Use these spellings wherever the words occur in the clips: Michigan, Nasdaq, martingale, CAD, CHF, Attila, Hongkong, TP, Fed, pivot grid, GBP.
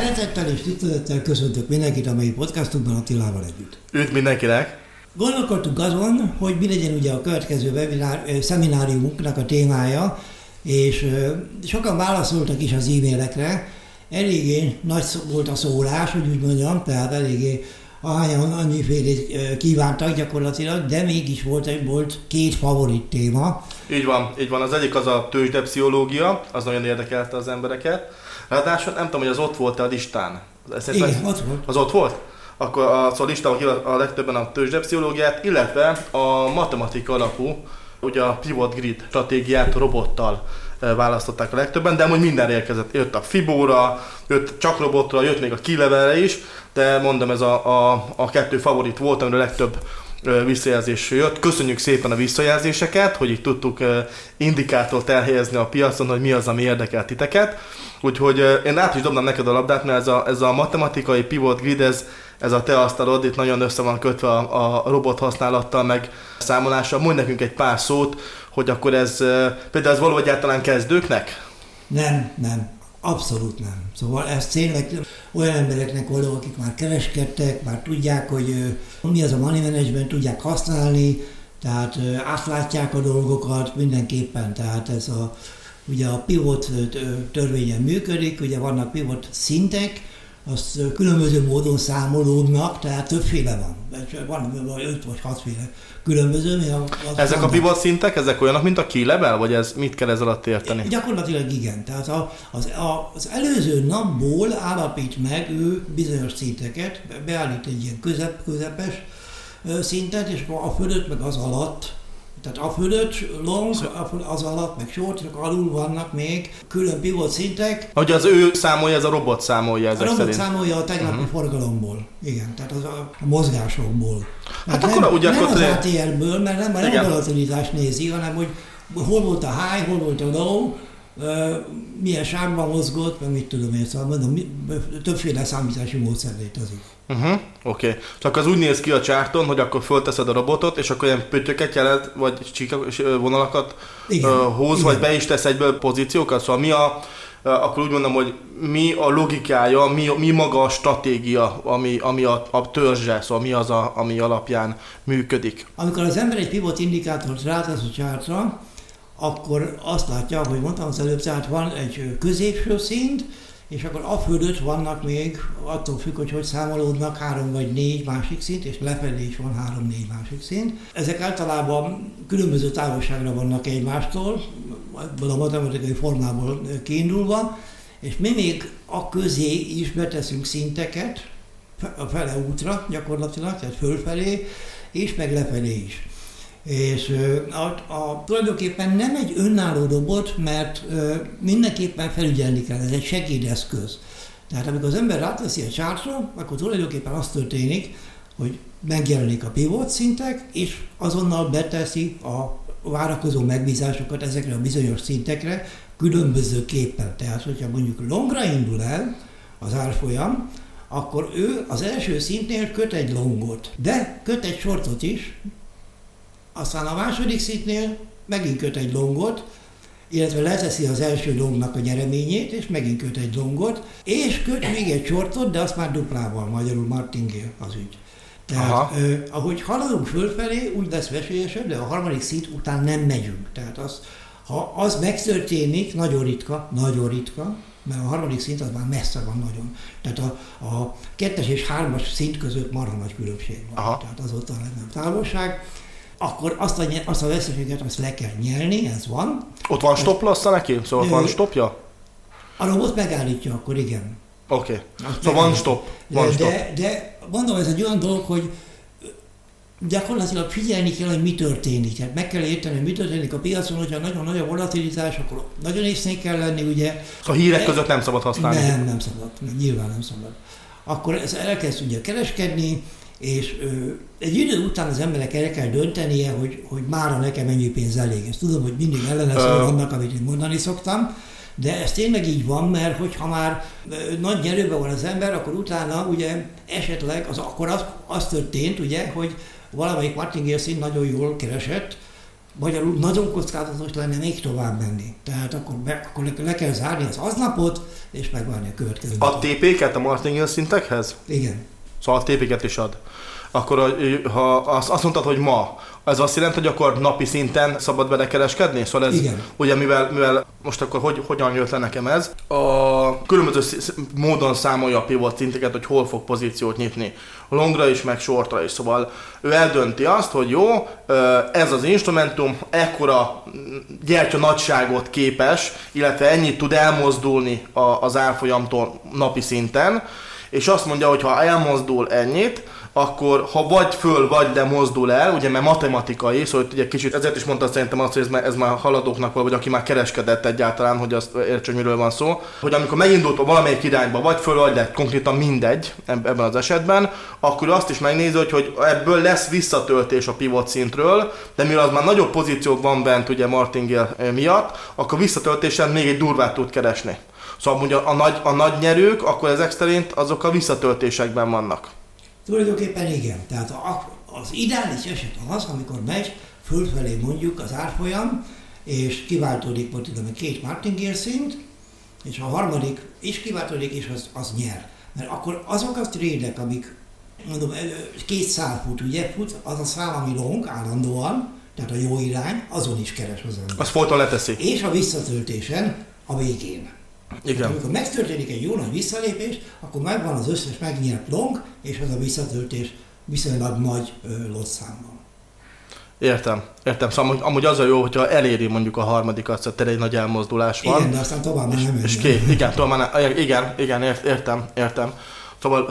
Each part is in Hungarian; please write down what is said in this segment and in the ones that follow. Szeretettel és tisztelettel köszöntök mindenkit a mai podcastunkban Attilával együtt. Üdv mindenkinek! Gondolkodtunk azon, hogy mi legyen ugye a következő szemináriumunknak a témája, és sokan válaszoltak is az e-mailekre. Eléggé nagy volt a szólás, hogy úgy mondjam, tehát eléggé ahányan annyifélét kívántak gyakorlatilag, de mégis volt két favorit téma. Így van. Az egyik az a tőzsdepszichológia, az nagyon érdekelte az embereket. Ráadásul nem tudom, hogy az ott volt-e a listán. Igen, ott volt. Az ott volt? Akkor a listában a legtöbben a tőzsdepszichológiát, illetve a matematika alapú, ugye a pivot grid stratégiát robottal választották a legtöbben, de amúgy mindenre érkezett. Jött a Fibóra, jött csak robotra, jött még a Key-levelre is, de mondom, ez a kettő favorit volt, amire a legtöbb visszajelzés jött. Köszönjük szépen a visszajelzéseket, hogy így tudtuk indikátort elhelyezni a piacon, hogy mi az, ami érdekel titeket. Úgyhogy én át is dobnám neked a labdát, mert ez a matematikai pivot grid, ez a te asztalod, itt nagyon össze van kötve a robot használattal, meg számolással. Mondj nekünk egy pár szót, hogy akkor ez, például ez való egyáltalán kezdőknek? Nem. Abszolút nem. Szóval ez tényleg olyan embereknek való, akik már kereskedtek, már tudják, hogy mi az a money management, tudják használni, tehát átlátják a dolgokat mindenképpen. Tehát ez ugye a pivot törvényen működik, ugye vannak pivot szintek, azt különböző módon számolódnak, tehát többféle van 5 vagy 6-féle különböző. Ezek a pivot szintek, ezek olyanok, mint a key level, vagy ez, mit kell ez alatt érteni? Gyakorlatilag igen, tehát az előző napból állapít meg ő bizonyos szinteket, beállít egy ilyen közepes szintet, és a fölött meg az alatt. Tehát a fölött long, az alatt, meg short, alul vannak még külön pivot szintek. Hogy az ő számolja, ez a robot számolja ezek szerint? A robot számolja a tegnapi forgalomból, igen, tehát az a mozgásokból. Hát akkor nem az ATR-ből, mert nem a volatilitást nézi, hanem hogy hol volt a high, hol volt a low, milyen sávban mozgott, meg mit tudom én, szóval mondom, többféle számítási módszer létezik. Oké. Csak az úgy néz ki a csárton, hogy akkor fölteszed a robotot, és akkor ilyen pöttyöket jelent, vagy vonalakat húz, vagy be is tesz egyből pozíciókat, szóval akkor úgy mondom, hogy mi a logikája, mi maga a stratégia, ami a törzse, szóval mi az, ami alapján működik. Amikor az ember egy pivot indikátort rátesz a csártra, akkor azt látja, ahogy mondtam az előbb, tehát van egy középső szint, és akkor a fölött vannak még, attól függ, hogy számolódnak, 3 vagy 4 másik szint, és lefelé is van 3-4 másik szint. Ezek általában különböző távolságra vannak egymástól, ebből a matematikai formából kiindulva, és mi még a közé is beteszünk szinteket, a fele útra gyakorlatilag, tehát fölfelé, és meg lefelé is. És tulajdonképpen nem egy önálló robot, mert mindenképpen felügyelni kell, ez egy segédeszköz. Tehát amikor az ember ráteszi a chartra, akkor tulajdonképpen az történik, hogy megjelenik a pivot szintek, és azonnal beteszi a várakozó megbízásokat ezekre a bizonyos szintekre különbözőképpen. Tehát, hogyha mondjuk longra indul el az árfolyam, akkor ő az első szintnél köt egy longot, de köt egy shortot is, aztán a második szintnél megint köt egy longot, illetve leteszi az első longnak a nyereményét, és megint köt egy longot, és köt még egy shortot, de azt már duplával, magyarul martingale az ügy. Tehát ahogy haladunk fölfelé, úgy lesz vesélyesebb, de a harmadik szint után nem megyünk. Tehát ha az megtörténik, nagyon ritka, mert a harmadik szint az már messze van nagyon. Tehát a 2-es és 3-as szint között marha nagy különbség van. Tehát az ott a legnagyobb távolság. Akkor azt a veszteséget azt le kell nyelni, ez van. Ott van stop loss-a neki? Szóval van stopja? A robot megállítja, akkor igen. Oké. Szóval van stop. De mondom, ez egy olyan dolog, hogy gyakorlatilag figyelni kell, hogy mi történik. Hát meg kell érteni, hogy mi történik a piacon, hogyha nagyon nagy a volatilitás, akkor nagyon észnél kell lenni, ugye. A hírek között nem szabad használni. Nem szabad. Nyilván nem szabad. Akkor ez elkezd ugye kereskedni, és egy idő után az emberek el kell döntenie, hogy mára nekem ennyi pénz elég. Ezt tudom, hogy mindig ellene szól annak, amit én mondani szoktam, de ez tényleg így van, mert hogyha már nagy nyerőben van az ember, akkor utána ugye esetleg az történt, ugye, hogy valamelyik martingale szint nagyon jól keresett, Magyarul nagyon kockázatos lenne még tovább menni. Tehát akkor le kell zárni az aznapot, és megvárni a következő. A TP-ket a martingél szintekhez? Igen. Szóval a TP-ket is ad. Akkor ha azt mondtad, hogy ma, ez azt jelenti, hogy akkor napi szinten szabad belekereskedni? Szóval ez, igen. Ugye mivel most akkor hogyan jött le nekem ez? A különböző módon számolja a pivot szinteket, hogy hol fog pozíciót nyitni. Longra is, meg shortra is. Szóval ő eldönti azt, hogy jó, ez az instrumentum ekkora gyertya nagyságot képes, illetve ennyit tud elmozdulni az árfolyamtól napi szinten, és azt mondja, hogy ha elmozdul ennyit, akkor ha vagy föl, vagy le mozdul el, ugye mert matematikai, szóval ugye kicsit ezért is mondta szerintem azt, hogy ez már haladóknak vagy aki már kereskedett egyáltalán, hogy azt értsük, miről van szó, hogy amikor megindult valamelyik irányba, vagy föl, vagy le, konkrétan mindegy ebben az esetben, akkor azt is megnézi, hogy ebből lesz visszatöltés a pivot szintről, de mivel az már nagyobb pozíciók van bent ugye martingale miatt, akkor visszatöltésen még egy durvát tud keresni. Szóval ugye a nagy nyerők, akkor ezek szerint azok a visszatöltésekben vannak. Tulajdonképpen igen. Tehát az ideális eset az, amikor megy fölfelé mondjuk az árfolyam, és kiváltódik mondjuk két martingale szint, és a harmadik is kiváltódik, és az nyer. Mert akkor azok a trade-ek, amik mondom, 200 fut, ugye fut, az a szám, ami long állandóan, tehát a jó irány, azon is keres az ember. Azt folyton leteszi. És a visszatöltésen a végén. Igen. Hát, amikor megtörténik egy jó nagy visszalépés, akkor megvan az összes megnyert long, és az a visszatöltés viszonylag nagy lotszámban. Értem. Szóval amúgy az a jó, hogyha eléri mondjuk a harmadikat, szóval tényleg egy nagy elmozdulás van. Igen, de aztán tovább már nem menjen. Igen, értem.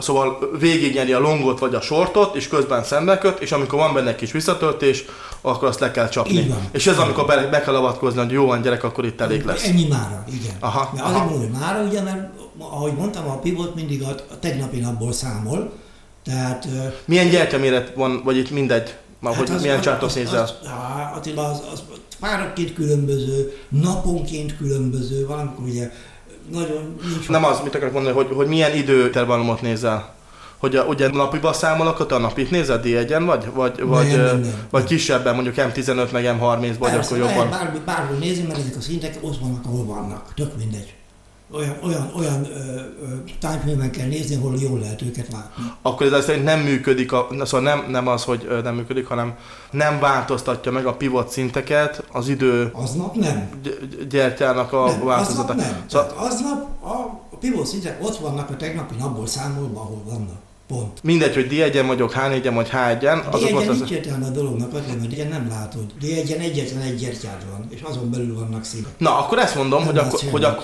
Szóval végignyeri a longot vagy a shortot, és közben szembeköt, és amikor van benne egy kis visszatöltés, akkor azt le kell csapni. És ez amikor be kell avatkozni, hogy jó van gyerek, akkor itt elég lesz. Ennyi mára, igen. Mert azért mondom, hogy mára ugye, mert ahogy mondtam, a pivot mindig a tegnapi napból számol. Tehát, milyen gyertyaméret van, vagy itt mindegy, hogy hát milyen csártot nézzel? Attila, az párakként különböző, naponként különböző, valamikor ugye nagyon nincs. Nem az, mit akarok mondani, hogy milyen időtervallomot nézel? Hogy ugye napiba számolok, akkor te a napit nézed, D1-en vagy kisebben, mondjuk M15 meg M30-ban, vagy akkor jobban? Bárhol nézni, mert ezek a szintek ott vannak, ahol vannak. Tök mindegy. Olyan timeframe-en kell nézni, ahol jól lehet őket látni. Akkor ez szerint nem működik, szóval nem az, hogy nem működik, hanem nem változtatja meg a pivot szinteket az idő... Aznap nem. ...gyertyának a nem, változata. Aznap nem. Szóval... Aznap a pivot szintek ott vannak a tegnapi napból számolva, ahol vannak. Pont. Mindegy, hogy D1-en vagyok, H4-en vagy H1-en. D1-en nincs értelme a dolognak, mert ugye nem látod. D1-en egyetlen egy gyertyád van, és azon belül vannak szívek. Na, akkor ezt mondom,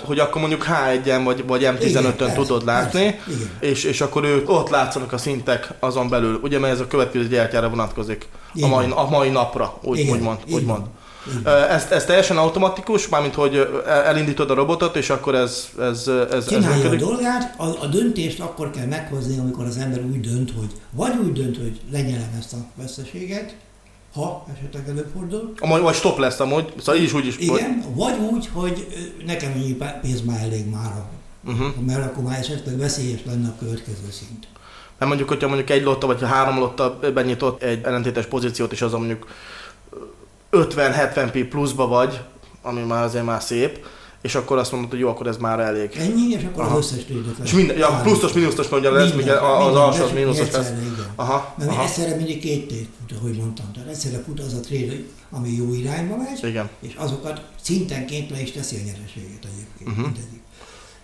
hogy akkor mondjuk H1-en vagy M15-ön tudod látni, és akkor ők ott látszanak a szintek azon belül, ugye, mert ez a következő gyertyára vonatkozik a mai napra, úgymond. Ez teljesen automatikus, mármint hogy elindítod a robotot, és akkor ez csinálja a dolgát, a döntést akkor kell meghozni, amikor az ember úgy dönt, hogy lenyelem ezt a veszteséget, ha esetleg előfordul. Vagy stop lesz amúgy, szóval így is úgy is. Igen, vagy úgy, hogy nekem ennyi pénz már elég mára, mert akkor már esetleg veszélyes lenne a következő szint. Mert mondjuk, hogyha mondjuk egy lotta vagy három lotta benyitott egy ellentétes pozíciót, és azon mondjuk 50-70p pluszba vagy, ami már azért már szép, és akkor azt mondod, hogy jó, akkor ez már elég. Ennyi, és akkor az összes trédet lesz. És minden, ja, pluszos-minuszos mondja, lesz, az alsó, az mínuszos lesz. Mert egyszerre mindig két tréd fut, ahogy mondtam. Tehát egyszerre fut az a tréd, ami jó irányba megy, igen. És azokat szintenként le is teszi a nyereséget egyébként. Mindegyik.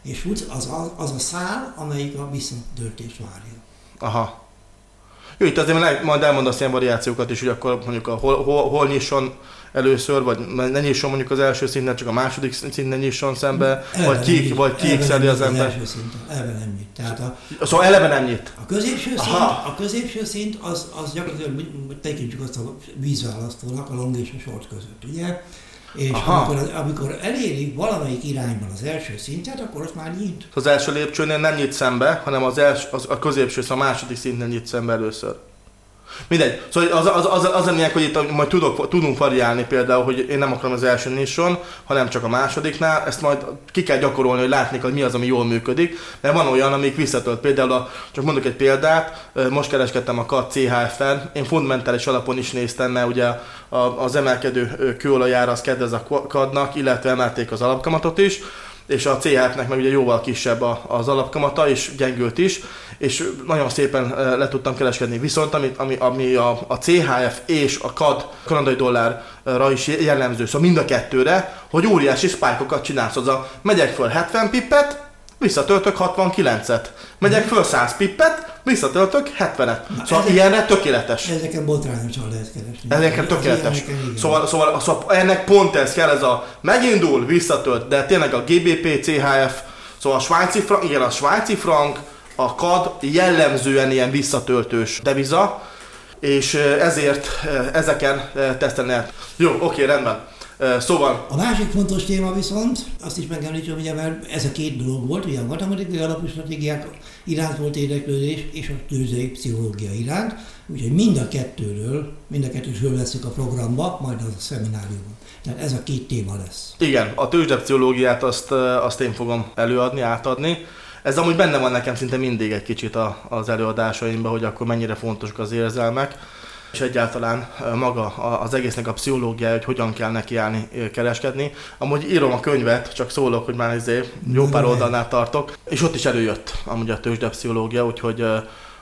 És fut az a szál, amelyik a visszatöltést várja. Aha. Jó, itt azért majd elmondasz ilyen variációkat is, hogy akkor mondjuk hol nyisson először, vagy ne nyisson mondjuk az első szinten, csak a második szinten nyisson szembe, vagy kiékszeli az ember. Az első szinten, eleve nem nyit. Tehát szóval eleve nem nyit. A középső szint az gyakorlatilag tekintsük azt a vízválasztónak a long és a short között, ugye? És amikor eléri valamelyik irányban az első szintet, akkor ott már nyit. Az első lépcsőnél nem nyit szembe, hanem a középső, a második szintnél nyit szembe először. Mindegy. Szóval az a lényeg, hogy itt majd tudunk variálni például, hogy én nem akarom az első nisson, hanem csak a másodiknál. Ezt majd ki kell gyakorolni, hogy látni, hogy mi az, ami jól működik. Mert van olyan, amik visszatölt. Például, csak mondok egy példát, most kereskedtem a CAD CHF-en, én fundamentális alapon is néztem, mert ugye az emelkedő kőolajára az kedvez a CAD-nak, illetve emelték az alapkamatot is, és a CHF-nek meg ugye jóval kisebb az alapkamata, és gyengült is, és nagyon szépen le tudtam kereskedni. Viszont ami a CHF és a CAD, kanadai dollárra is jellemző, szóval mind a kettőre, hogy óriási spike-okat csinálsz hozzá. Megyek föl 70 pippet, visszatöltök 69-et. Megyek föl 100 pippet, visszatöltök 70-et. Szóval ilyenre tökéletes. Ezeken botrányosan lehet keresni. Ezeken tökéletes. Szóval ennek pont ez kell, ez a megindul, visszatölt, de tényleg a GBP, CHF, szóval a svájci frank, igen, a svájci frank, a CAD jellemzően ilyen visszatöltős deviza, és ezért ezeken tesztelni lehet. Jó, oké, rendben. Szóval. A másik fontos téma viszont, azt is megemlítsem, ugye, mert ez a két dolog volt, ugye a matematikai alapú stratégiák iránt volt érdeklődés, és a tőzsdei pszichológia iránt, úgyhogy mind a kettőről veszük a programba, majd az a szemináriumban. Tehát ez a két téma lesz. Igen, a tőzsdei pszichológiát azt én fogom előadni, átadni. Ez amúgy benne van nekem szinte mindig egy kicsit az előadásaimban, hogy akkor mennyire fontosak az érzelmek, és egyáltalán maga az egésznek a pszichológiája, hogy hogyan kell nekiállni kereskedni. Amúgy írom a könyvet, csak szólok, hogy már jó pár oldalnál tartok, és ott is előjött amúgy a tőzsdepszichológia,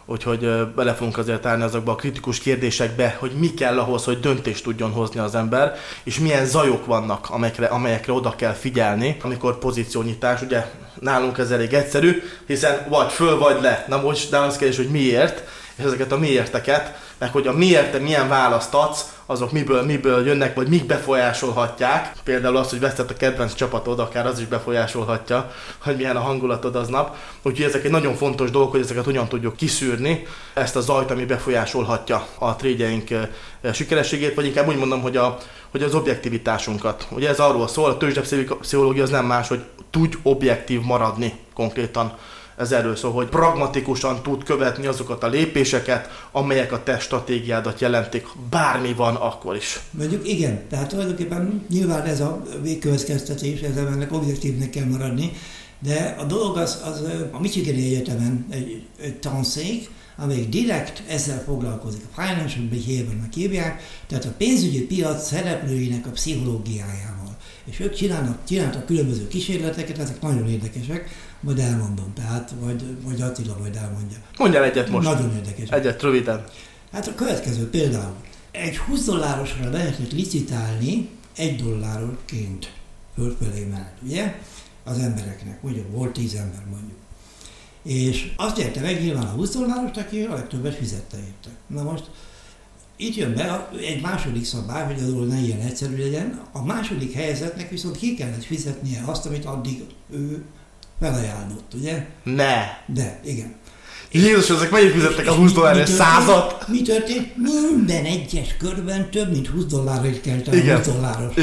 úgyhogy bele fogunk azért állni azokba a kritikus kérdésekbe, hogy mi kell ahhoz, hogy döntést tudjon hozni az ember, és milyen zajok vannak, amelyekre oda kell figyelni, amikor pozíciónyitás, ugye nálunk ez elég egyszerű, hiszen vagy föl, vagy le. Na most, de az kérdés, hogy miért, és ezeket a miérteket, meg hogy a miért, milyen választ adsz, azok miből jönnek, vagy mik befolyásolhatják. Például az, hogy vesztett a kedvenc csapatod, akár az is befolyásolhatja, hogy milyen a hangulatod aznap. Úgyhogy ezek egy nagyon fontos dolog, hogy ezeket hogyan tudjuk kiszűrni, ezt a zajt, ami befolyásolhatja a trédjeink sikerességét, vagy inkább úgy mondom, hogy az objektivitásunkat. Ugye ez arról szól, a tőzsdepszichológia az nem más, hogy tudj objektív maradni konkrétan. Ez erről szól, hogy pragmatikusan tud követni azokat a lépéseket, amelyek a te stratégiádat jelentik, bármi van akkor is. Mondjuk igen, tehát tulajdonképpen nyilván ez a végkövetkeztetés, ezzel ennek objektívnek kell maradni, de a dolog az a Michigani Egyetemen egy tanszék, amelyik direkt ezzel foglalkozik, a financial behaviornak hívják, tehát a pénzügyi piac szereplőinek a pszichológiájával. És ők csináltak különböző kísérleteket, ezek nagyon érdekesek, majd elmondom, tehát vagy Attila majd elmondja. Mondjál egyet most. Nagyon érdekes. Egyet röviden. Hát a következő például. Egy 20 dollárosra lehetett licitálni 1 dollárként fölfelé ment, ugye? Az embereknek, mondjuk volt 10 ember mondjuk. És azt érte meg nyilván a 20 dollárost, aki a legtöbbet fizette érte. Na most itt jön be egy második szabály, hogy azról ne ilyen egyszerű legyen. A második helyzetnek viszont ki kellett fizetnie azt, amit addig ő felajánlott, ugye? Ne! De, igen. Jézus, ezek mennyit fizettek a 20 dollárért? 100-at? Mi történt? Minden egyes körben több mint 20 dollárért kelt a 20 dolláros.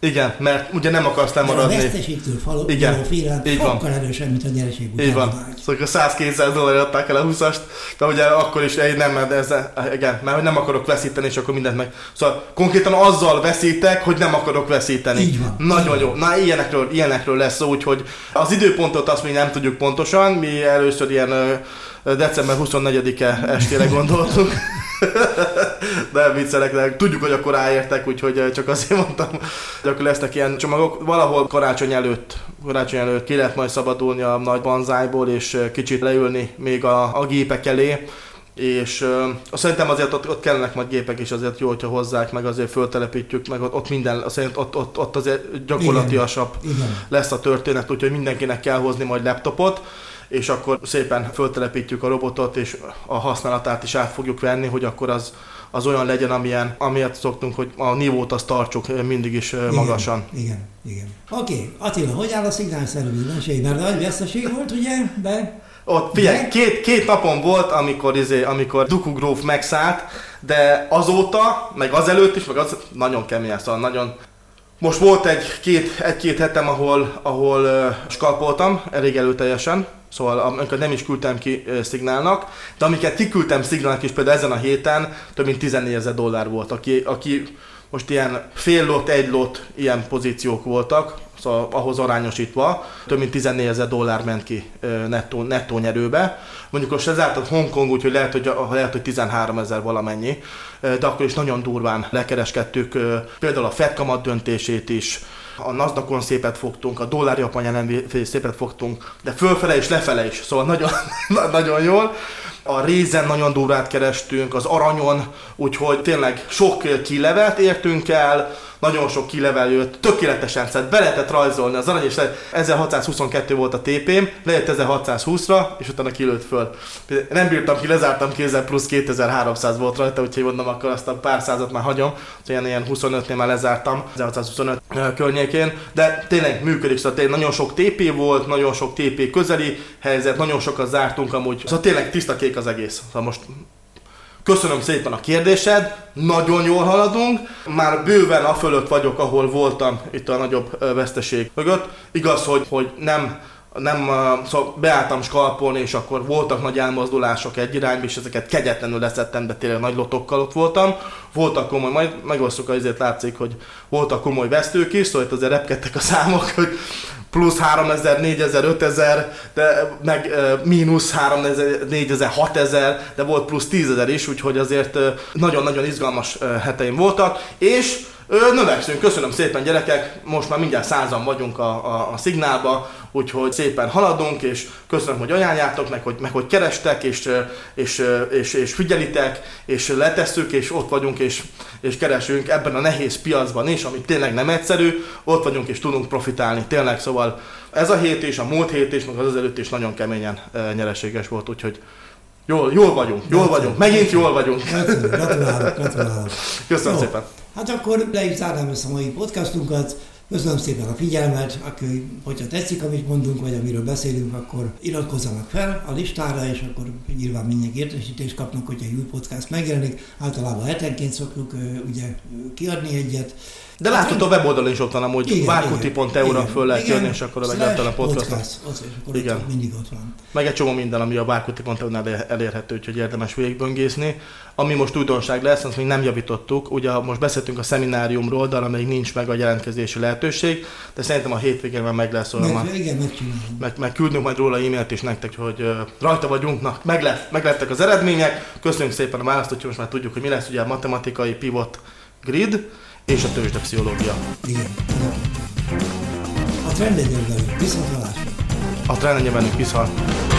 Igen, mert ugye nem akarsz lemaradni. A veszteségtől való félelem sokkal erősebb, mint a nyereség után. Így van. Szóval a 100-200 dollárért adták el a 20-ast, de ugye akkor is mert nem akarok veszíteni, és akkor mindent meg. Szóval konkrétan azzal veszítek, hogy nem akarok veszíteni. Így van. Nagyon jó. Na, ilyenekről lesz szó, úgyhogy az időpontot azt még nem tudjuk pontosan. Mi először ilyen december 24-e estére gondoltunk. De viccelek, tudjuk, hogy akkor ráértek, úgyhogy csak azért mondtam, hogy akkor lesznek ilyen csomagok. Valahol karácsony előtt ki lehet majd szabadulni a nagy banzájból, és kicsit leülni még a gépek elé, és szerintem azért ott kellenek majd gépek is, azért jó, hogyha hozzák, meg azért föltelepítjük, meg ott minden, szerintem ott azért gyakorlatiasabb lesz a történet, úgyhogy mindenkinek kell hozni majd laptopot, és akkor szépen föltelepítjük a robotot, és a használatát is át fogjuk venni, hogy akkor az olyan legyen, amilyet szoktunk, hogy a nívót azt tartsuk mindig is magasan. Igen. Oké, Attila, hogy áll a szignálszerű mindenség? Mert nagy veszteség volt, ugye? De... Ott figyelj, két napon volt, amikor Duku gróf megszállt, de azóta, meg azelőtt is, meg az nagyon kemény, szóval nagyon... Most volt egy-két hetem, ahol skalpoltam, elég előteljesen. Szóval amikor nem is küldtem ki szignálnak, de amiket kiküldtem szignálnak is például ezen a héten több mint $14,000 volt, aki most ilyen fél lot, egy lot ilyen pozíciók voltak, szóval ahhoz arányosítva több mint $14,000 ment ki nettó nyerőbe. Mondjuk most lezártad Hongkong, úgyhogy lehet, hogy 13,000 valamennyi, de akkor is nagyon durván lekereskedtük például a Fed kamat döntését is, a Nasdaqon szépet fogtunk, a dollár-japán jelenlét szépet fogtunk, de fölfele és lefele is, szóval nagyon, nagyon jól. A rézen nagyon durvát kerestünk, az aranyon, úgyhogy tényleg sok kilevelt értünk el, nagyon sok kilevel jött, tökéletesen szed, be lehetett rajzolni az arany, és 1622 volt a TP-m, lejött 1620-ra, és utána kilőtt föl. Nem bírtam ki, lezártam kézzel, plusz 2300 volt rajta, úgyhogy mondom, akkor azt a pár százat már hagyom, ilyen 25-nél már lezártam, 1625 környékén, de tényleg működik, szóval tényleg nagyon sok TP volt, nagyon sok TP közeli helyzet, nagyon sokat zártunk amúgy, szóval tényleg tiszta kék az egész. Szóval most köszönöm szépen a kérdésed, nagyon jól haladunk, már bőven a fölött vagyok, ahol voltam itt a nagyobb veszteség mögött. Igaz, hogy nem szóval beálltam skalpolni, és akkor voltak nagy elmozdulások egy irányba, és ezeket kegyetlenül leszettem, de tényleg nagy lotokkal ott voltam. Voltak komoly, majd megosztjuk, azért látszik, hogy voltak komoly vesztők is, szóval itt azért repkedtek a számok, hogy plusz 3000, 4000, 5000, de meg mínusz 3000, 4000, 6000, de volt plusz 10,000 is, úgyhogy azért nagyon-nagyon izgalmas heteim voltak, és növekszünk, köszönöm szépen gyerekek, most már mindjárt 100-an vagyunk a szignálba, úgyhogy szépen haladunk, és köszönöm, hogy ajánljátok, meg hogy kerestek, és figyelitek, és letesszük, és ott vagyunk, és keresünk ebben a nehéz piacban is, ami tényleg nem egyszerű, ott vagyunk, és tudunk profitálni, tényleg, szóval ez a hét is, a múlt hét is, meg az azelőtt is nagyon keményen nyereséges volt, úgyhogy jól vagyunk, megint jól vagyunk. Gratulálok. Köszönöm szépen. Hát akkor le is zárnám ezt a mai podcastunkat. Köszönöm szépen a figyelmet, aki, hogyha tetszik, amit mondunk, vagy amiről beszélünk, akkor iratkozzanak fel a listára, és akkor nyilván mindenki értesítést kapnak, hogyha egy új podcast megjelenik. Általában hetenként szoktuk ugye kiadni egyet. De látod, a weboldalon is ott van amúgy, bárkuti.eu-ra föl lehet jönni, és akkor megjelent a podcast. Igen, mindig ott van. Meg egy csomó minden, ami a bárkuti.eu-nál elérhető, úgyhogy érdemes végigböngészni. Ami most újdonság lesz, azt még nem javítottuk. Ugye most beszéltünk a szemináriumról, de arra még nincs meg a jelentkezési lehetőség, de szerintem a hétvégén már meg lesz olyan. Meg küldünk majd róla e-mailt is nektek, hogy rajta vagyunk, meglettek az eredmények. Köszönjük szépen a választ, hogy most már tudjuk, hogy mi lesz, ugye a matematikai pivot grid és a tőzsdepszichológia. Igen. A trend legyen velünk, viszont hallásra. A trend legyen velünk, viszont